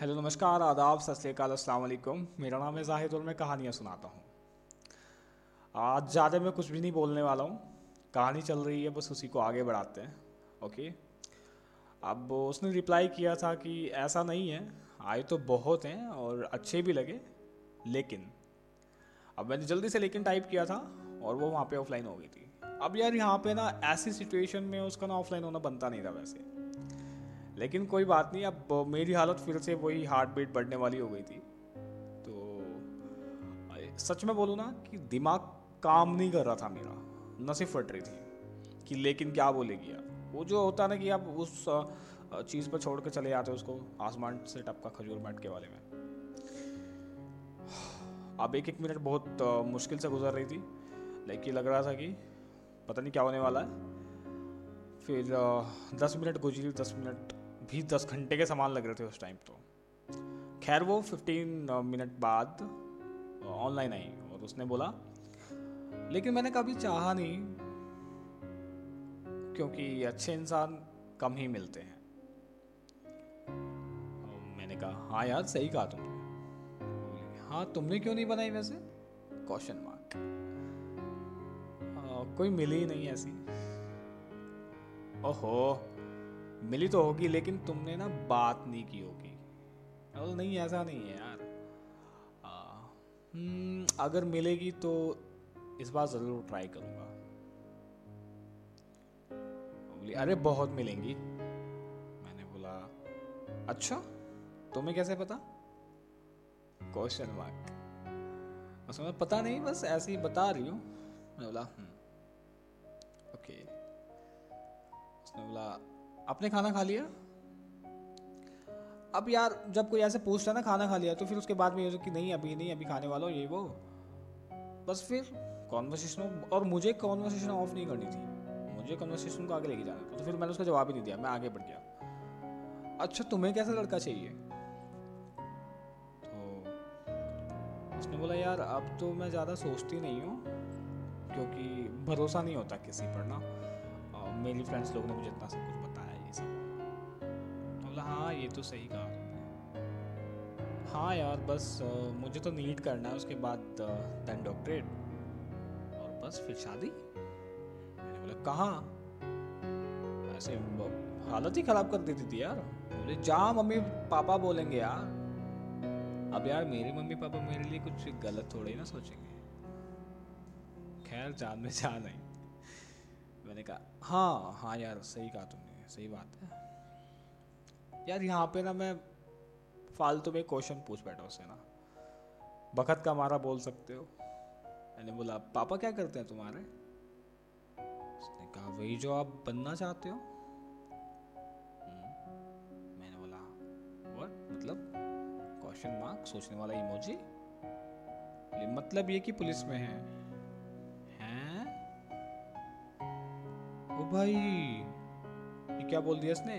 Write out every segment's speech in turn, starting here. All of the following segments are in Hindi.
हेलो नमस्कार आदाब सत श्री अकाल अस्सलाम वालेकुम। मेरा नाम है जाहिद और मैं कहानियाँ सुनाता हूँ। आज ज़्यादा मैं कुछ भी नहीं बोलने वाला हूँ, कहानी चल रही है, बस उसी को आगे बढ़ाते हैं। ओके, अब उसने रिप्लाई किया था कि ऐसा नहीं है, आए तो बहुत हैं और अच्छे भी लगे, लेकिन अब मैंने जल्दी से लेकिन टाइप किया था और वो वहाँ पर ऑफलाइन हो गई थी। अब यार यहाँ पर ना ऐसी सिचुएशन में उसका ना ऑफलाइन होना बनता नहीं था वैसे, लेकिन कोई बात नहीं। अब मेरी हालत फिर से वही हार्ट बीट बढ़ने वाली हो गई थी। तो सच में बोलूँ ना कि दिमाग काम नहीं कर रहा था मेरा, नसें फट रही थी कि लेकिन क्या बोलेगी आप। वो जो होता ना कि आप उस चीज़ पर छोड़ कर चले जाते हो उसको, आसमान से टपका खजूर बैठ के वाले में। अब एक एक मिनट बहुत मुश्किल से गुजर रही थी, लेकिन लग रहा था कि पता नहीं क्या होने वाला है। फिर 10 मिनट गुजरी, 10 मिनट भी 10 घंटे के समान लग रहे थे उस टाइम तो। खैर वो 15 मिनट बाद ऑनलाइन आई और उसने बोला, लेकिन मैंने कभी चाहा नहीं क्योंकि अच्छे इंसान कम ही मिलते हैं। मैंने कहा हाँ यार सही कहा तुमने। हाँ तुमने क्यों नहीं बनाई वैसे? Question mark. कोई मिली ही नहीं ऐसी। ओहो मिली तो होगी, लेकिन तुमने ना बात नहीं की होगी। और नहीं ऐसा नहीं है यार, अगर मिलेगी तो इस बार ज़रूर ट्राई करूँगा। बोली अरे बहुत मिलेंगी। मैंने बोला अच्छा तुम्हें कैसे पता? Question mark. उसमें पता नहीं, बस ऐसे ही बता रही हूँ। मैंने बोला ओके। उसने बोला आपने खाना खा लिया? अब यार जब कोई ऐसे पूछता ना खाना खा लिया, तो फिर उसके बाद में ये कि नहीं अभी खाने वाला हूँ ये वो, बस फिर कॉन्वर्सेशन। और मुझे कॉन्वर्सेशन ऑफ नहीं करनी थी, मुझे कॉन्वर्सेशन को आगे लेके जाना था। तो फिर मैंने उसका जवाब ही नहीं दिया, मैं आगे बढ़ गया। अच्छा तुम्हें कैसा लड़का चाहिए? तो उसने बोला यार अब तो मैं ज़्यादा सोचती नहीं हूँ क्योंकि भरोसा नहीं होता किसी पर ना, मेरी फ्रेंड्स लोगों ने मुझे इतना सब कुछ बताया ये सब। बोला हाँ ये तो सही कहा तुमने। हाँ यार बस मुझे तो नीट करना है, उसके बाद देन डॉक्टरेट और बस फिर शादी। मैंने बोला कहाँ? ऐसे हालत ही ख़राब कर देती थी यार। बोले जहाँ मम्मी पापा बोलेंगे यार। अब यार मेरे मम्मी पापा मेरे लिए कुछ गलत थोड़े ना सोचेंगे। खैर जान में जान आई। मैंने कहा हाँ हाँ यार सही कहा तुमने, सही बात है यार। यहाँ पे ना मैं फालतू में क्वेश्चन पूछ बैठा उससे ना, बखत का मारा बोल सकते हो। मैंने बोला पापा क्या करते हैं तुम्हारे? उसने कहा वही जो आप बनना चाहते हो। मैंने बोला व्हाट मतलब? क्वेश्चन मार्क सोचने वाला इमोजी। मतलब ये कि पुलिस में है भाई। ये क्या बोल दिया इसने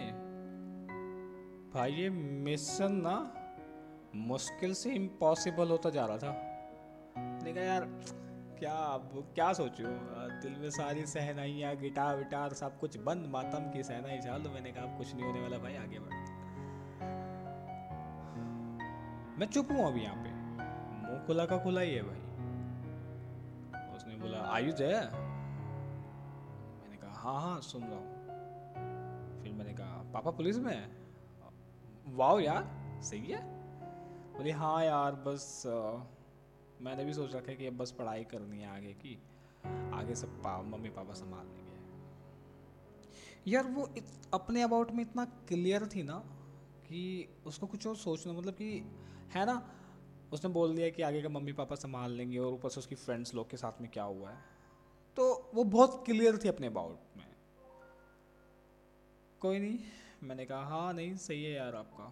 भाई? ये मिशन ना मुश्किल से इम्पॉसिबल होता जा रहा था। देखा यार क्या अब क्या सोचूं, दिल में सारी सहनाइयाँ, गिटार विटार सब कुछ बंद, मातम की सहनाई झाल। तो मैंने कहा अब कुछ नहीं होने वाला भाई, आगे बढ़। मैं चुप हूँ अभी यहाँ पे, मुंह खुला का खुला ही है भाई। उसने बोला आयुध है? हाँ हाँ सुन रहा हूँ। फिर मैंने कहा पापा पुलिस में है? वाओ यार सही है। बोले हाँ यार बस मैंने भी सोच रखा है कि अब बस पढ़ाई करनी है आगे की, आगे सब मम्मी पापा संभाल लेंगे। यार वो अपने अबाउट में इतना क्लियर थी ना कि उसको कुछ और सोचना मतलब कि है ना। उसने बोल दिया कि आगे का मम्मी पापा संभाल लेंगे और ऊपर से उसकी फ्रेंड्स लोग के साथ में क्या हुआ है, तो वो बहुत क्लियर थी अपने अबाउट में। कोई नहीं मैंने कहा हाँ नहीं सही है यार आपका।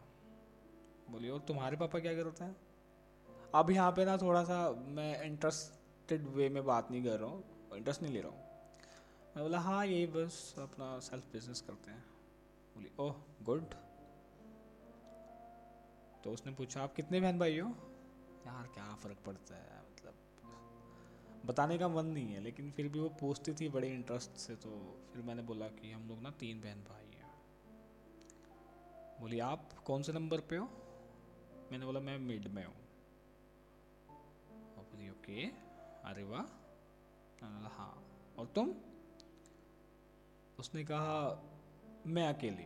बोलिए और तुम्हारे पापा क्या करते हैं? अब यहाँ पे ना थोड़ा सा मैं इंटरेस्टेड वे में बात नहीं कर रहा हूँ, इंटरेस्ट नहीं ले रहा हूँ। मैं बोला हाँ यही बस अपना सेल्फ बिजनेस करते हैं। बोली ओह गुड। तो उसने पूछा आप कितने बहन भाई हो? यार क्या फ़र्क पड़ता है, मतलब बताने का मन नहीं है, लेकिन फिर भी वो पूछती थी बड़े इंटरेस्ट से। तो फिर मैंने बोला कि हम लोग ना 3 बहन भाई हैं। बोली आप कौन से नंबर पे हो? मैंने बोला मैं मिड में हूँ। ओके, अरे वाह, हाँ और तुम? उसने कहा मैं अकेली हूँ।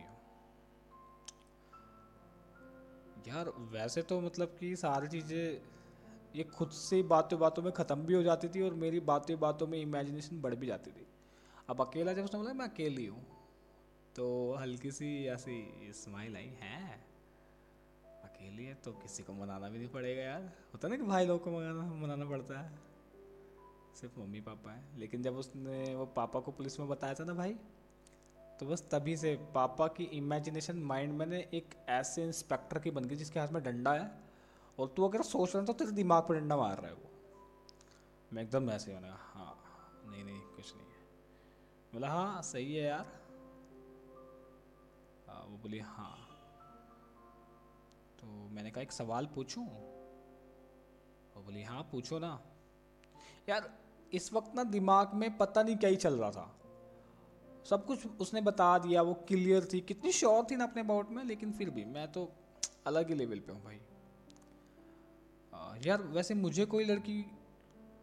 यार वैसे तो मतलब कि सारी चीज़ें ये खुद से ही बातों बातों में ख़त्म भी हो जाती थी और मेरी बातों बातों में इमेजिनेशन बढ़ भी जाती थी। अब अकेला, जब उसने बोला मैं अकेली हूँ तो हल्की सी ऐसी स्माइल आई, है अकेली है तो किसी को मनाना भी नहीं पड़ेगा। यार होता ना कि भाई लोग को मनाना पड़ता है, सिर्फ मम्मी पापा है। लेकिन जब उसने वो पापा को पुलिस में बताया था ना भाई, तो बस तभी से पापा की इमेजिनेशन माइंड में ने एक ऐसे इंस्पेक्टर की बन गई जिसके हाथ में डंडा है और तू अगर सोच रहा है तो तेरे दिमाग पर डंडा मार रहा है वो। मैं एकदम ऐसे होने, हाँ नहीं नहीं कुछ नहीं है। बोला हाँ सही है यार। वो बोली हाँ। तो मैंने कहा एक सवाल पूछूं? वो बोली हाँ पूछो ना। यार इस वक्त ना दिमाग में पता नहीं क्या ही चल रहा था, सब कुछ उसने बता दिया, वो क्लियर थी, कितनी श्योर थी ना अपने अबाउट में, लेकिन फिर भी मैं तो अलग ही लेवल पे हूँ भाई। यार वैसे मुझे कोई लड़की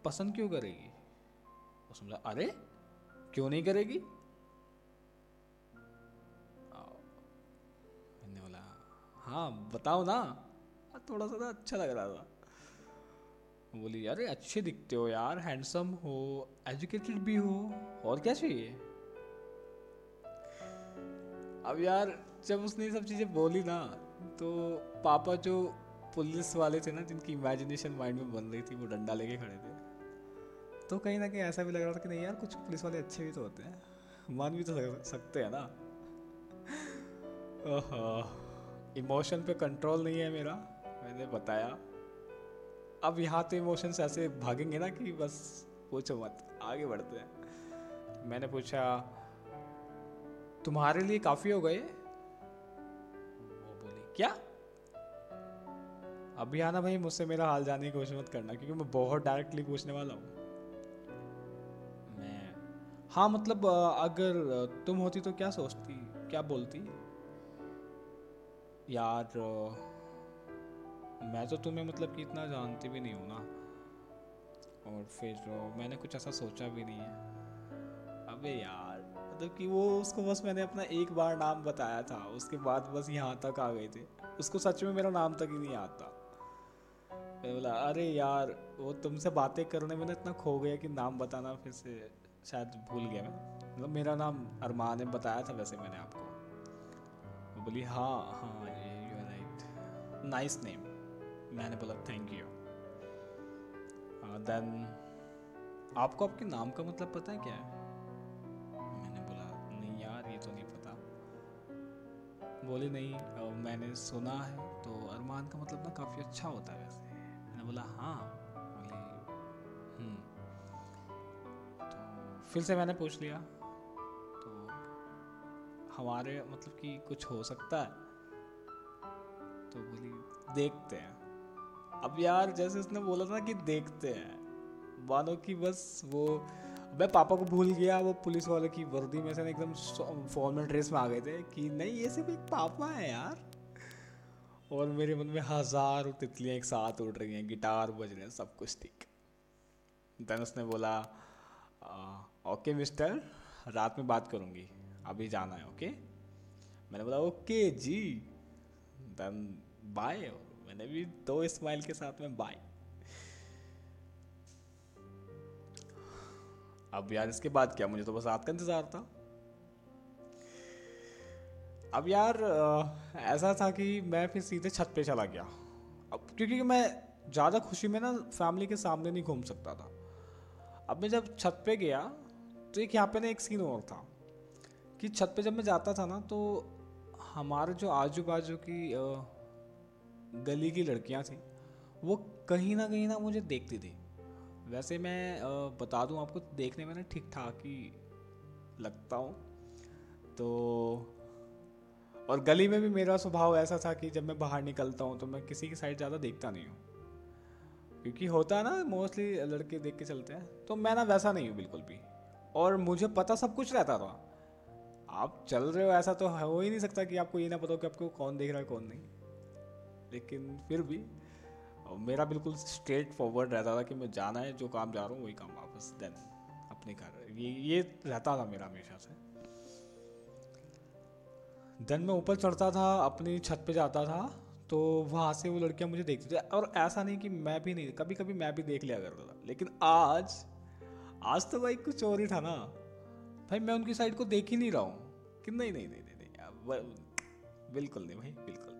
पसंद क्यों करेगी? वो समझा, अरे क्यों नहीं करेगी? मैंने बोला हाँ बताओ ना, थोड़ा सा ना अच्छा लग रहा था। बोली यार अच्छे दिखते हो यार, हैंडसम हो, एजुकेटेड भी हो, और क्या चाहिए? अब यार जब उसने ये सब चीज़ें बोली ना, तो पापा जो पुलिस वाले थे ना, जिनकी इमेजिनेशन माइंड में बन रही थी, वो डंडा लेके खड़े थे। तो कहीं ना कहीं ऐसा भी लग रहा था कि नहीं यार कुछ पुलिस वाले अच्छे भी तो होते हैं, मान भी तो सकते हैं ना। इमोशन पे कंट्रोल नहीं है मेरा, मैंने बताया। अब यहाँ तो इमोशंस ऐसे भागेंगे ना कि बस पूछो मत, आगे बढ़ते हैं। मैंने पूछा तुम्हारे लिए काफी हो गए? वो बोली क्या? अभी आना भाई, मुझसे मेरा हाल जानने की कोशिश मत करना क्योंकि मैं बहुत डायरेक्टली पूछने वाला हूँ। मैं हाँ मतलब अगर तुम होती तो क्या सोचती, क्या बोलती? यार मैं तो तुम्हें मतलब कि इतना जानती भी नहीं हूँ ना, और फिर मैंने कुछ ऐसा सोचा भी नहीं है। अबे यार कि वो उसको बस मैंने अपना एक बार नाम बताया था, उसके बाद बस यहाँ तक आ गए थे। उसको सच में मेरा नाम तक ही नहीं आता। मैंने बोला अरे यार वो तुमसे बातें करने में ना इतना खो गया कि नाम बताना फिर से शायद भूल गया मैं। मतलब मेरा नाम अरमान है, बताया था वैसे मैंने आपको। वो बोली हाँ हाँ you are right, nice name. मैंने बोला थैंक यू। देन आपको आपके नाम का मतलब पता है क्या है? तो नहीं पता। बोले नहीं मैंने सुना है, तो अरमान का मतलब ना काफ़ी अच्छा होता है वैसे। मैंने बोला हाँ। बोले तो फिर से मैंने पूछ लिया तो हमारे मतलब कि कुछ हो सकता है? तो बोली देखते हैं। अब यार जैसे उसने बोला था कि देखते हैं, मानो कि बस वो मैं पापा को भूल गया, वो पुलिस वाले की वर्दी में से एकदम फॉर्मल ड्रेस में आ गए थे कि नहीं ये सिर्फ एक पापा है यार। और मेरे मन में हज़ारों तितलियाँ एक साथ उड़ रही हैं, गिटार बज रहे हैं, सब कुछ ठीक। देन उसने बोला ओके मिस्टर, रात में बात करूँगी, अभी जाना है ओके? मैंने बोला ओके जी, देन बाय। मैंने भी 2 स्माइल के साथ में बाय। अब यार इसके बाद क्या, मुझे तो बस रात का इंतज़ार था। अब यार ऐसा था कि मैं फिर सीधे छत पे चला गया। अब क्योंकि मैं ज़्यादा खुशी में ना फैमिली के सामने नहीं घूम सकता था। अब मैं जब छत पे गया तो एक यहाँ पे ना एक सीन और था कि छत पे जब मैं जाता था ना, तो हमारे जो आजू बाजू की गली की लड़कियाँ थी वो कहीं ना मुझे देखती थी। वैसे मैं बता दूं आपको, देखने में ना ठीक ठाक ही लगता हूँ। तो और गली में भी मेरा स्वभाव ऐसा था कि जब मैं बाहर निकलता हूँ तो मैं किसी की साइड ज़्यादा देखता नहीं हूँ, क्योंकि होता है ना मोस्टली लड़के देख के चलते हैं। तो मैं ना वैसा नहीं हूँ बिल्कुल भी, और मुझे पता सब कुछ रहता था। आप चल रहे हो ऐसा तो हो ही नहीं सकता कि आपको ये ना पता हो कि आपको कौन देख रहा है कौन नहीं। लेकिन फिर भी मेरा बिल्कुल स्ट्रेट फॉरवर्ड रहता था कि मैं जाना है, जो काम जा रहा हूँ वही काम वापस, देन अपने घर। ये रहता था मेरा हमेशा से। देन मैं ऊपर चढ़ता था, अपनी छत पे जाता था, तो वहाँ से वो लड़कियाँ मुझे देखती थी। और ऐसा नहीं कि मैं भी नहीं, कभी कभी मैं भी देख लिया करता था, लेकिन आज तो भाई कुछ और ही था ना भाई। मैं उनकी साइड को देख ही नहीं रहा हूँ कि नहीं, बिल्कुल नहीं भाई, बिल्कुल नहीं।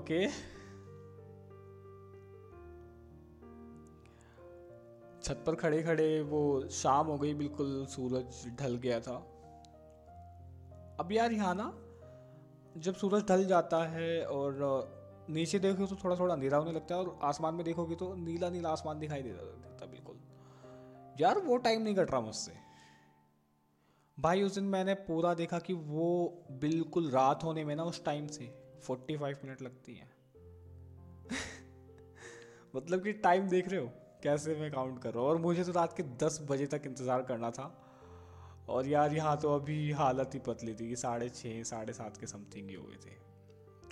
ओके, छत पर खड़े खड़े वो शाम हो गई, बिल्कुल सूरज ढल गया था। अब यार यहाँ ना जब सूरज ढल जाता है और नीचे देखो तो थोड़ा थोड़ा अंधेरा होने लगता है, और आसमान में देखोगे तो नीला नीला आसमान दिखाई देता है बिल्कुल। यार वो टाइम नहीं कट रहा मुझसे भाई। उस दिन मैंने पूरा देखा कि वो बिल्कुल रात होने में ना उस टाइम से 45 मिनट लगती हैं। मतलब कि टाइम देख रहे हो कैसे मैं काउंट कर रहा हूँ, और मुझे तो रात के 10 बजे तक इंतज़ार करना था। और यार यहाँ तो अभी हालत ही पतली थी कि 6:30 साढ़े 7 के समथिंग ही हुए थे,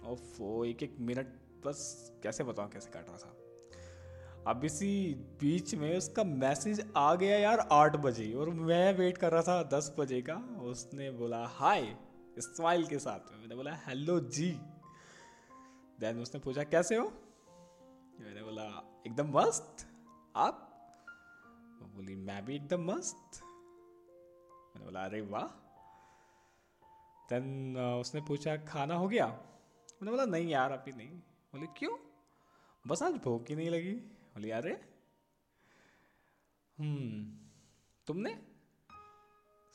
और वो एक एक मिनट बस कैसे बताऊँ कैसे काट रहा था। अब इसी बीच में उसका मैसेज आ गया यार 8 बजे, और मैं वेट कर रहा था 10 बजे का। उसने बोला हाय स्माइल के साथ में, मैंने बोला हेलो जी। देन उसने पूछा कैसे हो, मैंने बोला एकदम मस्त, आप? वो बोली मैं भी एकदम मस्त। मैंने बोला अरे वाह। देन उसने पूछा खाना हो गया, मैंने बोला नहीं यार अभी नहीं। बोली क्यों? बस आज भूख ही नहीं लगी। बोली अरे तुमने?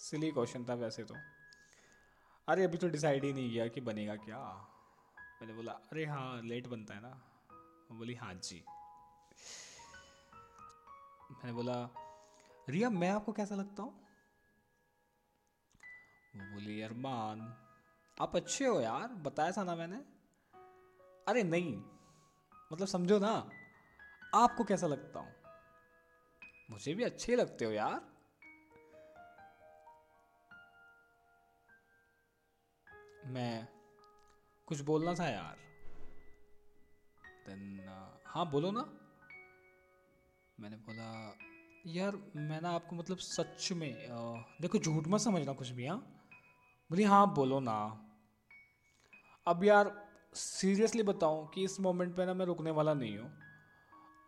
सिली क्वेश्चन था वैसे तो। अरे अभी तो डिसाइड ही नहीं किया कि बनेगा क्या। मैंने बोला अरे हाँ लेट बनता है ना। बोली हाँ जी। मैंने बोला रिया मैं आपको कैसा लगता हूँ? वो बोली अरमान आप अच्छे हो यार, बताया था ना मैंने। अरे नहीं मतलब समझो ना, आपको कैसा लगता हूँ? मुझे भी अच्छे लगते हो यार। मैं कुछ बोलना था यार। देन हाँ बोलो ना। मैंने बोला यार मैं ना आपको मतलब सच में देखो झूठ मत समझना कुछ भी। हाँ बोली हाँ बोलो ना। अब यार सीरियसली बताऊँ कि इस मोमेंट पे ना मैं रुकने वाला नहीं हूँ,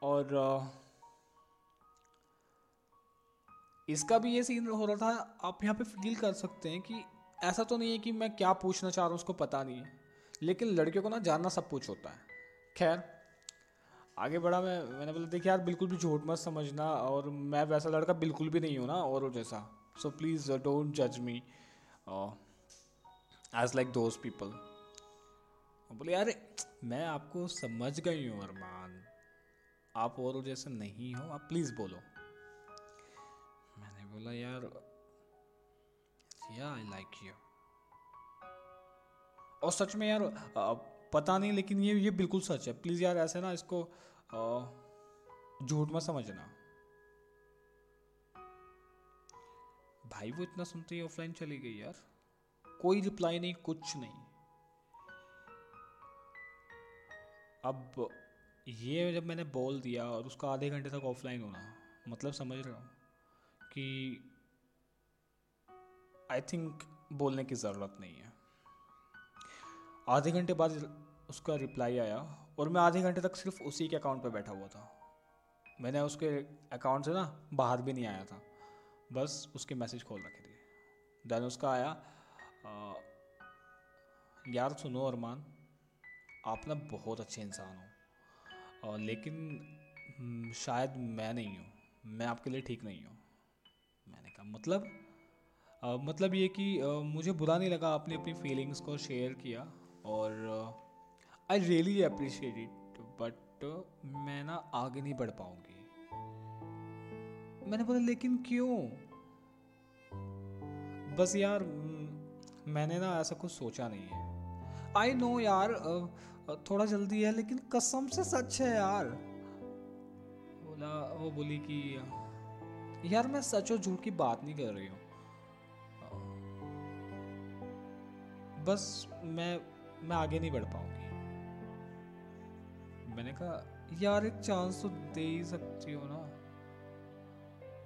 और इसका भी ये सीन हो रहा था। आप यहाँ पे फील कर सकते हैं कि ऐसा तो नहीं है कि मैं क्या पूछना चाह रहा हूँ उसको पता नहीं है, लेकिन लड़कियों को ना जानना सब कुछ होता है। खैर आगे बढ़ा मैं, मैंने बोला देखिए यार बिल्कुल भी झूठ मत समझना, और मैं वैसा लड़का बिल्कुल भी नहीं हूँ ना और जैसा, सो प्लीज़ डोंट जज me as like those people. बोले यार मैं आपको समझ गई हूँ अरमान, आप और जैसे नहीं हो, आप प्लीज़ बोलो। मैंने बोला यार आई लाइक यू। और सच में यार पता नहीं लेकिन ये बिल्कुल सच है। प्लीज़ यार ऐसे ना इसको झूठ मत समझना भाई। वो इतना सुनते ही ऑफलाइन चली गई यार, कोई रिप्लाई नहीं, कुछ नहीं। अब ये जब मैंने बोल दिया और उसका आधे घंटे तक ऑफलाइन होना, मतलब समझ रहा हूँ कि आई थिंक बोलने की ज़रूरत नहीं है। आधे घंटे बाद उसका रिप्लाई आया, और मैं आधे घंटे तक सिर्फ उसी के अकाउंट पे बैठा हुआ था। मैंने उसके अकाउंट से ना बाहर भी नहीं आया था, बस उसके मैसेज खोल रखे थे। देन उसका आया यार सुनो अरमान आप ना बहुत अच्छे इंसान हो, लेकिन शायद मैं नहीं हूँ, मैं आपके लिए ठीक नहीं हूँ। मैंने कहा मतलब ये कि मुझे बुरा नहीं लगा आपने अपनी फीलिंग्स को शेयर किया, और I really appreciate it, but मैं ना आगे नहीं बढ़ पाऊंगी। मैंने बोला लेकिन क्यों? बस यार मैंने ना ऐसा कुछ सोचा नहीं है। आई नो यार थोड़ा जल्दी है, लेकिन कसम से सच है यार। वो बोली कि यार मैं सच और झूठ की बात नहीं कर रही हूँ, बस मैं आगे नहीं बढ़ पाऊंगी। मैंने कहा यार एक चांस तो दे ही सकती हो ना।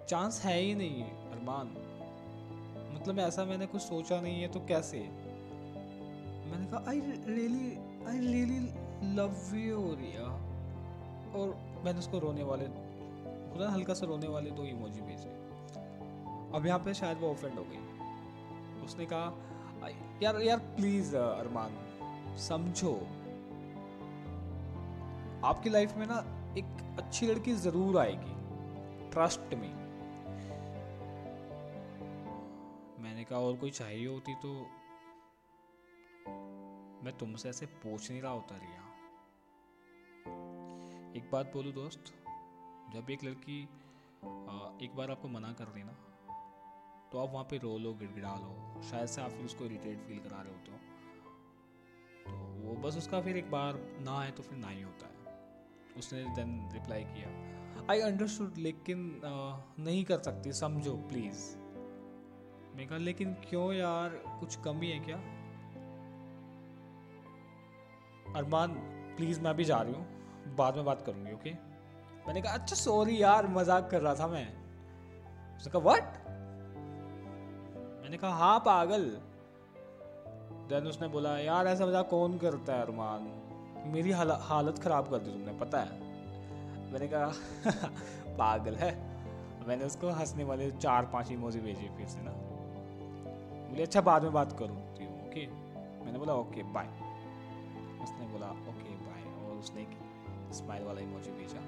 चांस है ही नहीं है अरमान, मतलब ऐसा मैंने कुछ सोचा नहीं है तो कैसे। मैंने कहा I really love you Riya, और मैंने उसको रोने वाले पूरा हल्का सा रोने वाले 2 इमोजी भेजे। अब यहाँ पे शायद वो ऑफेंड हो गई, उसने कहा यार प्लीज अरमान समझो, आपकी लाइफ में ना एक अच्छी लड़की जरूर आएगी, ट्रस्ट मी। मैंने कहा और कोई चाहिए होती तो मैं तुमसे ऐसे पूछ नहीं रहा होता रिया। एक बात बोलूं दोस्त, जब एक लड़की एक बार आपको मना कर देना तो आप वहाँ पे रो लो, गिड़गिड़ा लो, शायद से आप फिर उसको इरिटेट फील करा रहे होते हो, तो वो बस उसका फिर एक बार ना है तो फिर ना ही होता है। उसने देन रिप्लाई किया आई अंडरस्टूड लेकिन नहीं कर सकती, समझो प्लीज़। मैं कहा लेकिन क्यों यार, कुछ कमी है क्या। अरमान प्लीज़ मैं भी जा रही हूँ, बाद में बात करूँगी ओके। मैंने कहा अच्छा सॉरी यार मजाक कर रहा था मैं। उसने कहा व्हाट। मैंने कहा हाँ पागल। देन उसने बोला यार ऐसा मजाक कौन करता है अरमान, मेरी हालत ख़राब कर दी तुमने पता है। मैंने कहा पागल है। मैंने उसको हंसने वाले 4-5 इमोजी भेजे फिर से ना। बोले अच्छा बाद में बात करूँगी ओके। मैंने बोला ओके बाय। उसने बोला ओके बाय, और उसने एक स्माइल वाला इमोजी भेजा।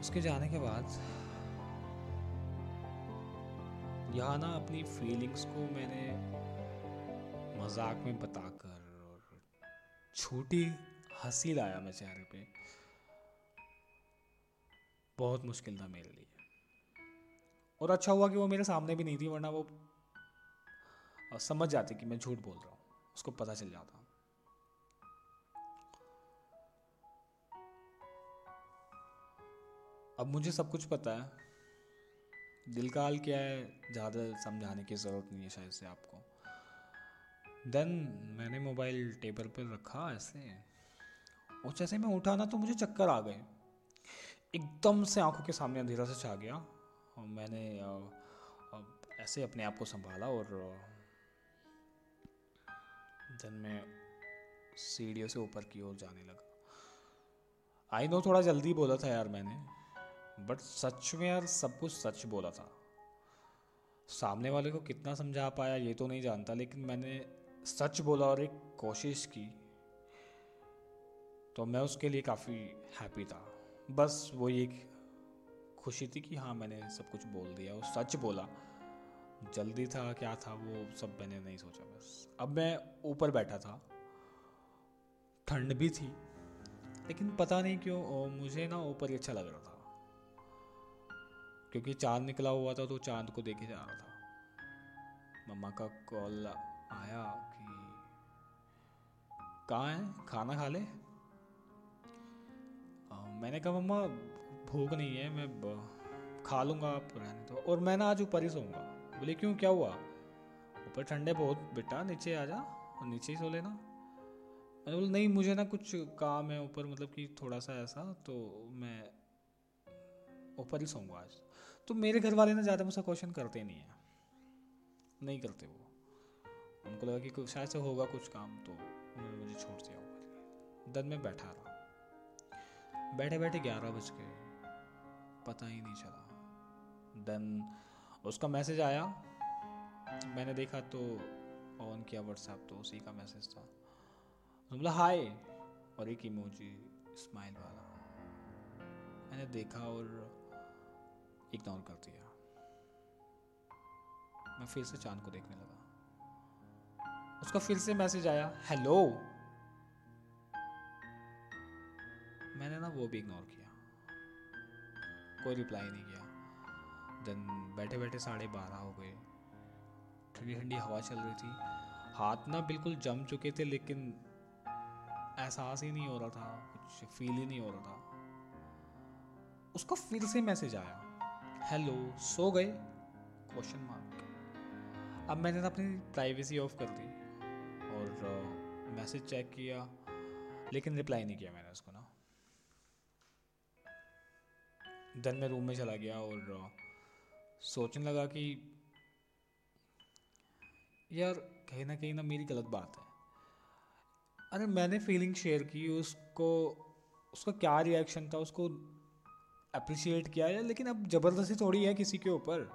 उसके जाने के बाद यहाँ ना अपनी फीलिंग्स को मैंने मजाक में बताकर और छोटी हंसी लाया मैं चेहरे पे, बहुत मुश्किल था मेरे लिए। और अच्छा हुआ कि वो मेरे सामने भी नहीं थी, वरना वो समझ जाती कि मैं झूठ बोल रहा हूँ, उसको पता चल जाता। अब मुझे सब कुछ पता है, दिल का हाल क्या है ज़्यादा समझाने की ज़रूरत नहीं है शायद से आपको। देन मैंने मोबाइल टेबल पर रखा ऐसे, और जैसे मैं उठा ना तो मुझे चक्कर आ गए एकदम से, आंखों के सामने अंधेरा से छा गया। और मैंने ऐसे अपने आप को संभाला और देन मैं सीढ़ियों से ऊपर की ओर जाने लगा। आई नो थोड़ा जल्दी बोला था यार मैंने, बट सच में यार सब कुछ सच बोला था। सामने वाले को कितना समझा पाया ये तो नहीं जानता, लेकिन मैंने सच बोला और एक कोशिश की, तो मैं उसके लिए काफ़ी हैप्पी था। बस वो एक खुशी थी कि हाँ मैंने सब कुछ बोल दिया और सच बोला। जल्दी था क्या था वो सब मैंने नहीं सोचा। बस अब मैं ऊपर बैठा था, ठंड भी थी, लेकिन पता नहीं क्यों मुझे ना ऊपर ही अच्छा लग रहा था, क्योंकि चांद निकला हुआ था तो चांद को देखे जा रहा था। मम्मा का कॉल आया कि कहाँ है, खाना खा ले। मैंने कहा मम्मा भूख नहीं है, मैं खा लूँगा आप रहने दो, और मैं ना आज ऊपर ही सोऊंगा। बोले क्यों क्या हुआ, ऊपर ठंडे बहुत बेटा, नीचे आ जा और नीचे ही सो लेना। मैंने बोला नहीं मुझे ना कुछ काम है ऊपर, मतलब कि थोड़ा सा ऐसा, तो मैं ऊपर ही सोऊंगा आज। तो मेरे घर वाले ना ज़्यादा मुझसे क्वेश्चन करते नहीं है, नहीं करते वो, उनको लगा कि शायद से होगा कुछ काम, तो उन्होंने मुझे छोड़ दिया ऊपर। दिन में बैठा रहा, बैठे बैठे 11 बज गए, पता ही नहीं चला। देन उसका मैसेज आया, मैंने देखा तो ऑन किया व्हाट्सएप, तो उसी का मैसेज था। बोला हाय, और एक इमोजी स्माइल वाला। मैंने देखा और इग्नोर कर दिया। मैं फिर से चांद को देखने लगा, उसका फिर से मैसेज आया हेलो। मैंने ना वो भी इग्नोर किया, कोई रिप्लाई नहीं किया। देन बैठे बैठे 12:30 हो गए, ठंडी ठंडी हवा चल रही थी, हाथ ना बिल्कुल जम चुके थे, लेकिन एहसास ही नहीं हो रहा था, कुछ फील ही नहीं हो रहा था। उसका फिर से मैसेज आया हेलो सो गए क्वेश्चन मार्क। अब मैंने अपनी प्राइवेसी ऑफ कर दी और मैसेज चेक किया, लेकिन रिप्लाई नहीं किया मैंने उसको ना। देन मैं रूम में चला गया और सोचने लगा कि यार कहीं ना मेरी गलत बात है। अरे मैंने फीलिंग शेयर की, उसको उसका क्या रिएक्शन था उसको अप्रिशिएट किया यार, लेकिन अब ज़बरदस्ती थोड़ी है किसी के ऊपर,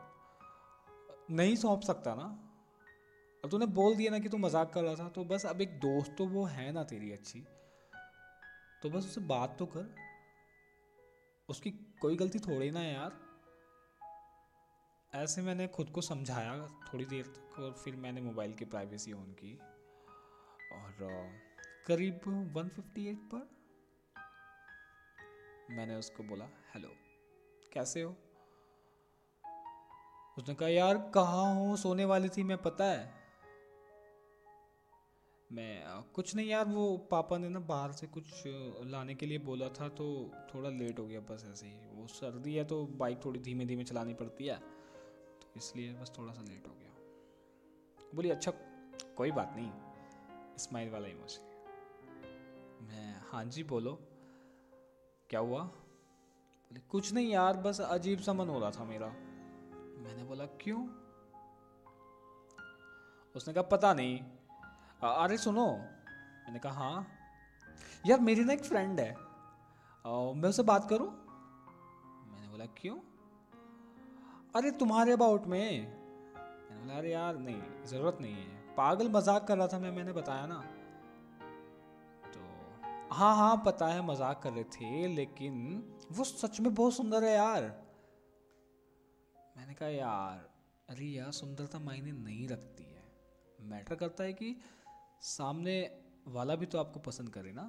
नहीं सौंप सकता ना। अब तूने बोल दिया ना कि तू मजाक कर रहा था, तो बस अब एक दोस्त तो वो है ना तेरी अच्छी, तो बस उससे बात तो कर, उसकी कोई गलती थोड़ी ना है यार। ऐसे मैंने खुद को समझाया थोड़ी देर तक और फिर मैंने मोबाइल की प्राइवेसी ऑन की और करीब 158 पर मैंने उसको बोला हेलो कैसे हो। उसने कहा यार कहाँ हूँ, सोने वाली थी मैं, पता है। मैं कुछ नहीं यार, वो पापा ने ना बाहर से कुछ लाने के लिए बोला था तो थोड़ा लेट हो गया, बस ऐसे ही। वो सर्दी है तो बाइक थोड़ी धीमे धीमे चलानी पड़ती है, तो इसलिए बस थोड़ा सा लेट हो गया। बोली अच्छा कोई बात नहीं, स्माइल वाला इमोजी। मैं हाँ जी बोलो क्या हुआ। बोली कुछ नहीं यार, बस अजीब सा मन हो रहा था मेरा। मैंने बोला क्यों। उसने कहा पता नहीं। अरे सुनो, मैंने कहा हाँ। यार मेरी ना एक फ्रेंड है, मैं उससे बात करूं। मैंने बोला क्यों। अरे तुम्हारे अबाउट में। मैंने बोला अरे यार नहीं, जरूरत नहीं है, पागल मजाक कर रहा था मैं, मैंने बताया ना। तो हाँ हाँ पता है मजाक कर रहे थे, लेकिन वो सच में बहुत सुंदर है यार। मैंने कहा यार अरे यार सुंदरता मायने नहीं रखती है, मैटर करता है कि सामने वाला भी तो आपको पसंद करे ना।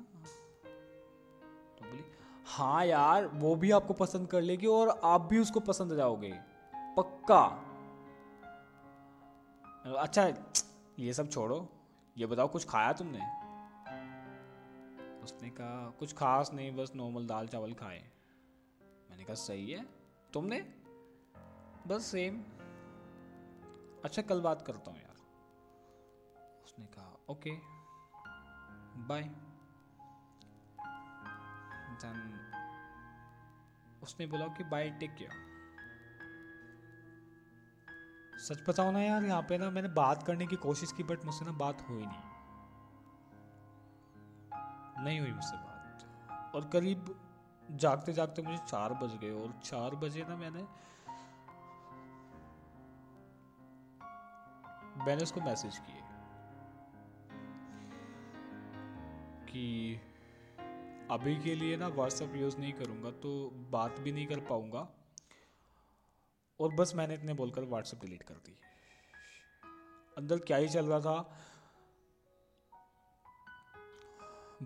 तो बोली हाँ यार वो भी आपको पसंद कर लेगी और आप भी उसको पसंद आ जाओगे पक्का। अच्छा ये सब छोड़ो, ये बताओ कुछ खाया तुमने। उसने कहा कुछ खास नहीं, बस नॉर्मल दाल चावल खाए। मैंने कहा सही है, तुमने। बस सेम। अच्छा कल बात करता हूँ यार। उसने कहा ओके बाय। देन उसने बोला कि बाय टेक केयर। सच बताओ ना यार, यहाँ पे ना मैंने बात करने की कोशिश की बट मुझसे ना बात हुई नहीं हुई मुझसे बात। और करीब जागते जागते मुझे 4 बज गए और 4 बजे ना मैंने उसको मैसेज किए कि अभी के लिए ना व्हाट्सएप यूज़ नहीं करूँगा, तो बात भी नहीं कर पाऊँगा। और बस मैंने इतने बोलकर व्हाट्सएप डिलीट कर दी। अंदर क्या ही चल रहा था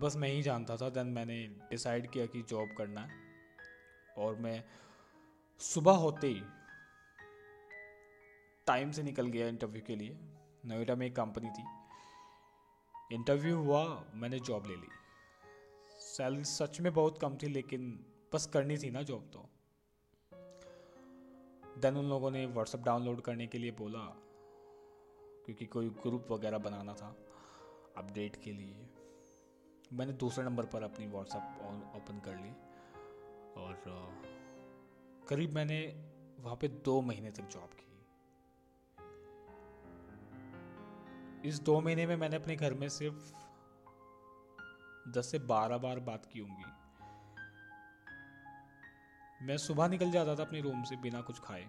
बस मैं ही जानता था। देन मैंने डिसाइड किया कि जॉब करना है और मैं सुबह होते ही टाइम से निकल गया इंटरव्यू के लिए। नोएडा में एक कंपनी थी, इंटरव्यू हुआ, मैंने जॉब ले ली। सैलरी सच में बहुत कम थी लेकिन बस करनी थी ना जॉब। तो देन उन लोगों ने व्हाट्सएप डाउनलोड करने के लिए बोला क्योंकि कोई ग्रुप वगैरह बनाना था अपडेट के लिए। मैंने दूसरे नंबर पर अपनी व्हाट्सएप ओपन कर ली और करीब मैंने वहाँ पे 2 महीने तक जॉब की। इस 2 महीने में मैंने अपने घर में सिर्फ 10 से 12 बार बात की होंगी। मैं सुबह निकल जाता था अपने रूम से बिना कुछ खाए।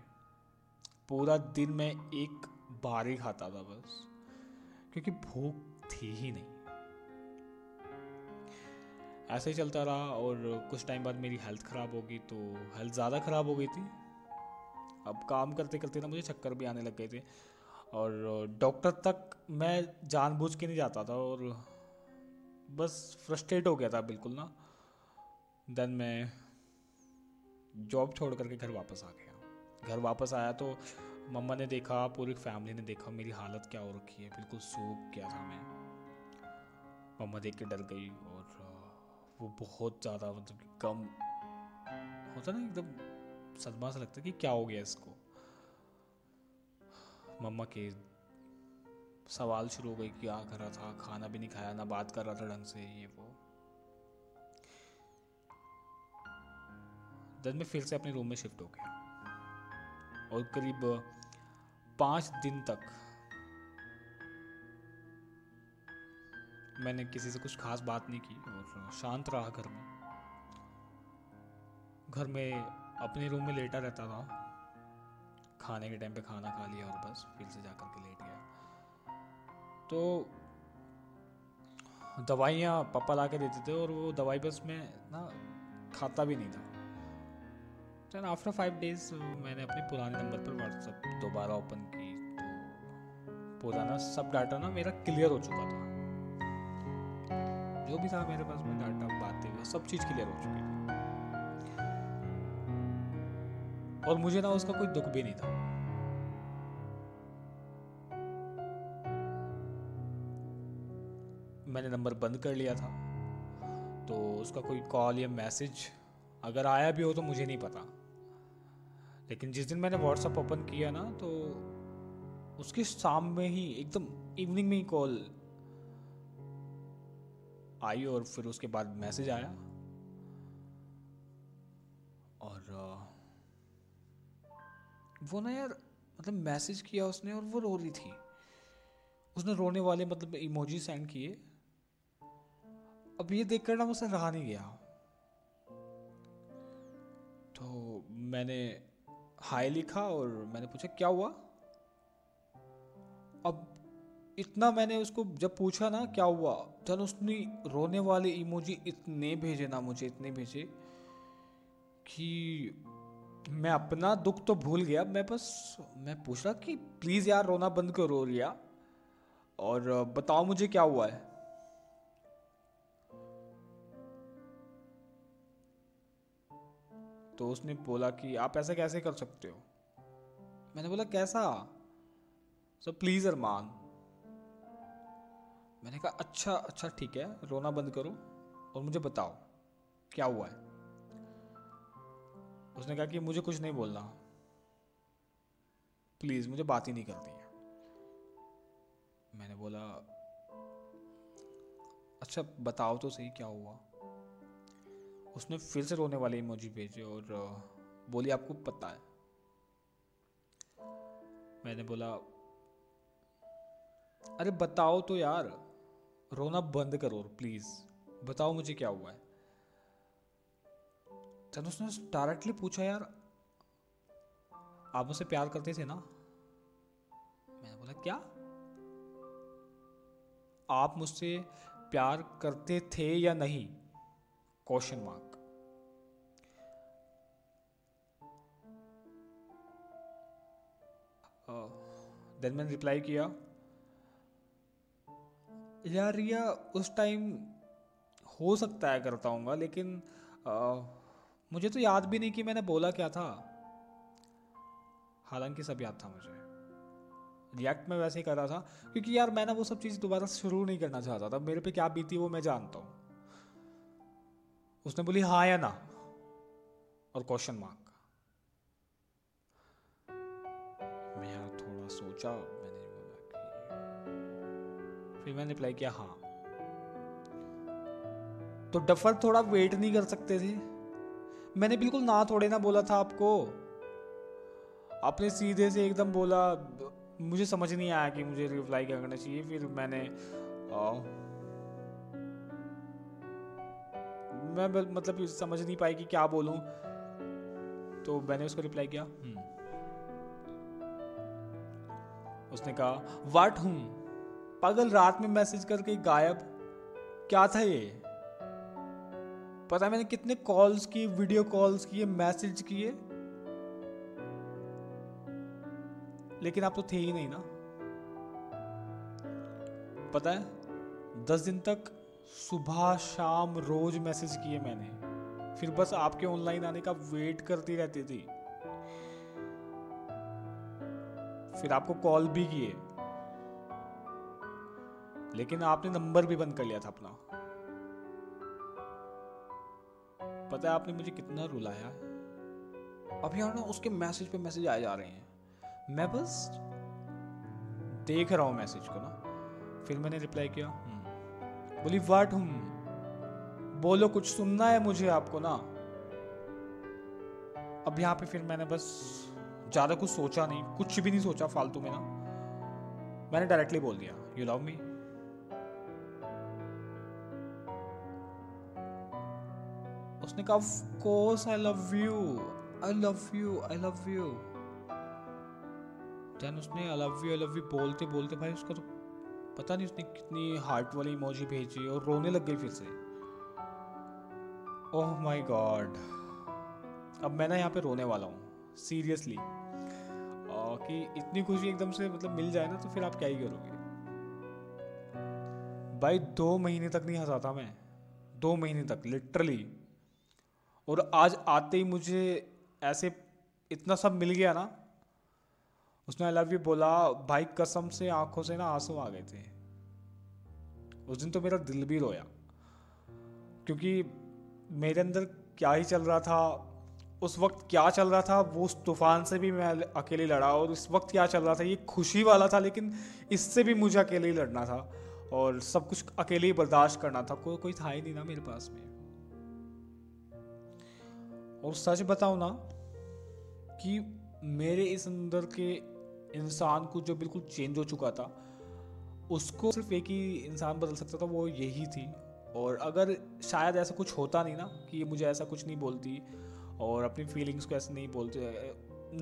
पूरा दिन मैं एक बार ही खाता था बस, क्योंकि भूख थी ही नहीं। ऐसे ही चलता रहा और कुछ टाइम बाद मेरी हेल्थ खराब हो गई। तो हेल्थ ज़्यादा खराब हो गई थी। अब काम करते करते ना मुझे चक्कर भी आने लग गए थे और डॉक्टर तक मैं जानबूझ के नहीं जाता था और बस फ्रस्ट्रेट हो गया था बिल्कुल ना। देन मैं जॉब छोड़ करके घर वापस आ गया। घर वापस आया तो मम्मा ने देखा, पूरी फैमिली ने देखा मेरी हालत क्या हो रखी है, बिल्कुल सूख गया था मैं। मम्मा देख के डर गई और वो बहुत ज़्यादा मतलब कि कम होता ना, एकदम सदमा सा लगता है कि क्या हो गया इसको। मम्मा के सवाल शुरू हो गए कि क्या कर रहा था, खाना भी नहीं खाया, ना बात कर रहा था ढंग से, ये वो। देन मैं फिर से अपने रूम में शिफ्ट हो गया और करीब 5 दिन तक मैंने किसी से कुछ खास बात नहीं की और शांत रहा घर में। अपने रूम में लेटा रहता था, खाने के टाइम पे खाना खा लिया और बस फिर से जा करके लेट गया। तो दवाइयाँ पापा ला के देते थे और वो दवाई बस मैं ना खाता भी नहीं था। तो आफ्टर 5 days मैंने अपने पुराने नंबर पर व्हाट्सएप दोबारा ओपन की तो पुराना सब डाटा ना मेरा क्लियर हो चुका था, जो भी था मेरे पास में डाटा, बातें, सब चीज़ क्लियर हो चुकी थी और मुझे ना उसका कोई दुख भी नहीं था। मैंने नंबर बंद कर लिया था तो उसका कोई कॉल या मैसेज अगर आया भी हो तो मुझे नहीं पता, लेकिन जिस दिन मैंने व्हाट्सएप ओपन किया ना तो उसके शाम में ही, एकदम इवनिंग में ही कॉल आई और फिर उसके बाद मैसेज आया और वो ना यार मतलब मैसेज किया उसने और वो रो रही थी। उसने रोने वाले मतलब इमोजी सेंड किए। अब ये देखकर ना मुझसे रहा नहीं गया तो मैंने हाय लिखा और मैंने पूछा क्या हुआ। अब इतना मैंने उसको जब पूछा ना क्या हुआ, चल उसने रोने वाले इमोजी इतने भेजे ना मुझे, इतने भेजे कि मैं अपना दुख तो भूल गया। मैं पूछ रहा कि प्लीज़ यार रोना बंद करो रिया और बताओ मुझे क्या हुआ है। तो उसने बोला कि आप ऐसा कैसे कर सकते हो। मैंने बोला कैसा, सो प्लीज़ अरमान। मैंने कहा अच्छा ठीक है, रोना बंद करो और मुझे बताओ क्या हुआ है। उसने कहा कि मुझे कुछ नहीं बोलना प्लीज़, मुझे बात ही नहीं करती है। मैंने बोला अच्छा बताओ तो सही क्या हुआ। उसने फिर से रोने वाले इमोजी भेजे और बोली आपको पता है। मैंने बोला अरे बताओ तो यार, रोना बंद करो प्लीज़, बताओ मुझे क्या हुआ है। तो उसने डायरेक्टली पूछा यार आप मुझसे प्यार करते थे ना। मैंने बोला क्या, आप मुझसे प्यार करते थे या नहीं, क्वेश्चन मार्क। देन मैंने रिप्लाई किया यार रिया उस टाइम हो सकता है करता हूँगा, लेकिन मुझे तो याद भी नहीं कि मैंने बोला क्या था, हालांकि सब याद था मुझे। रिएक्ट मैं वैसे ही कर रहा था क्योंकि यार मैं ना वो सब चीज़ दोबारा शुरू नहीं करना चाहता था। मेरे पे क्या बीती वो मैं जानता हूँ। उसने बोली हाँ या ना और क्वेश्चन मार्क। मैं यार थोड़ा सोचा, मैंने बोला कि फिर मैंने रिप्लाई किया हाँ। तो डफर थोड़ा वेट नहीं कर सकते थे, मैंने बिल्कुल ना थोड़े ना बोला था आपको, आपने सीधे से एकदम बोला। मुझे समझ नहीं आया कि मुझे रिप्लाई क्या करना चाहिए। फिर मैं मतलब समझ नहीं पाई कि क्या बोलूं, तो मैंने उसको रिप्लाई किया उसने कहा व्हाट हूं पागल, रात में मैसेज करके गायब क्या था ये। पता है मैंने कितने कॉल्स किए, वीडियो कॉल्स किए, मैसेज किए, लेकिन आप तो थे ही नहीं ना। पता है 10 दिन तक सुबह शाम रोज मैसेज किए मैंने, फिर बस आपके ऑनलाइन आने का वेट करती रहती थी। फिर आपको कॉल भी किए, लेकिन आपने नंबर भी बंद कर लिया था अपना। पता है आपने मुझे कितना रुलाया। अब यार ना उसके मैसेज पे मैसेज आए जा रहे हैं, मैं बस देख रहा हूँ मैसेज को ना। फिर मैंने रिप्लाई किया बोली व्हाट हूँ, बोलो कुछ सुनना है मुझे आपको ना। अब यहाँ पे फिर मैंने बस ज़्यादा कुछ सोचा नहीं, कुछ भी नहीं सोचा फालतू में ना, मैंने डायरेक्टली बोल दिया यू लव मी। उसने कहा of course I love you, I love you, I love you. Then उसने आई लव यू बोलते बोलते भाई उसका तो पता नहीं उसने कितनी हार्ट वाली इमोजी भेजी और रोने लग गई फिर से। ओह माय गॉड, अब मैं ना यहाँ पे रोने वाला हूँ सीरियसली, कि इतनी खुशी एकदम से मतलब मिल जाए ना तो फिर आप क्या ही करोगे भाई। 2 महीने तक नहीं हंसा था मैं, 2 महीने तक लिटरली। और आज आते ही मुझे ऐसे इतना सब मिल गया ना, उसने आई लव यू बोला, भाई कसम से आंखों से ना आंसू आ गए थे। उस दिन तो मेरा दिल भी रोया, क्योंकि मेरे अंदर क्या ही चल रहा था उस वक्त, क्या चल रहा था वो, उस तूफान से भी मैं अकेले लड़ा, और उस वक्त क्या चल रहा था ये खुशी वाला था, लेकिन इससे भी मुझे अकेले ही लड़ना था और सब कुछ अकेले ही बर्दाश्त करना था। कोई था ही नहीं ना मेरे पास में। और सच बताऊं ना कि मेरे इस अंदर के इंसान को जो बिल्कुल चेंज हो चुका था, उसको सिर्फ एक ही इंसान बदल सकता था, वो यही थी। और अगर शायद ऐसा कुछ होता नहीं ना कि ये मुझे ऐसा कुछ नहीं बोलती और अपनी फीलिंग्स को ऐसे नहीं बोलती,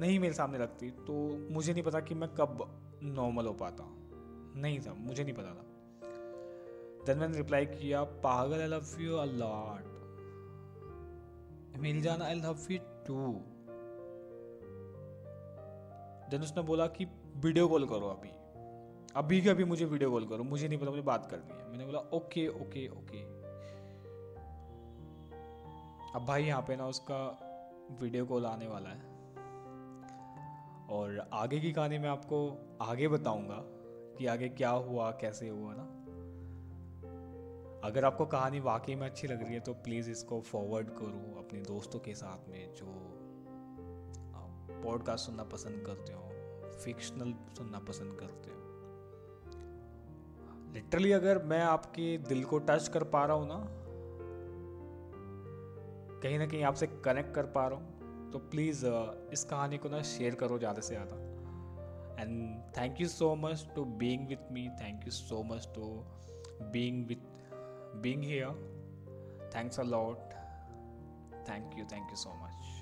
नहीं मेरे सामने रखती, तो मुझे नहीं पता कि मैं कब नॉर्मल हो पाता। नहीं था, मुझे नहीं पता था। देन मैंने रिप्लाई किया पागल I love you a lot, मिल जाना I love you too. Then उसने बोला कि वीडियो कॉल करो अभी, अभी के अभी मुझे वीडियो कॉल करो, मुझे नहीं पता मुझे बात करनी है। मैंने बोला ओके ओके ओके। अब भाई यहाँ पे ना उसका वीडियो कॉल आने वाला है और आगे की कहानी मैं आपको आगे बताऊंगा कि आगे क्या हुआ कैसे हुआ ना। अगर आपको कहानी वाकई में अच्छी लग रही है तो प्लीज़ इसको फॉरवर्ड करो अपने दोस्तों के साथ में जो पॉडकास्ट सुनना पसंद करते हो, फिक्शनल सुनना पसंद करते हो। लिटरली अगर मैं आपके दिल को टच कर पा रहा हूँ ना कहीं आपसे कनेक्ट कर पा रहा हूँ, तो प्लीज़ इस कहानी को ना शेयर करो ज़्यादा से ज़्यादा। And thank you so much to being with me, thank you so much to being here, thanks a lot, thank you so much.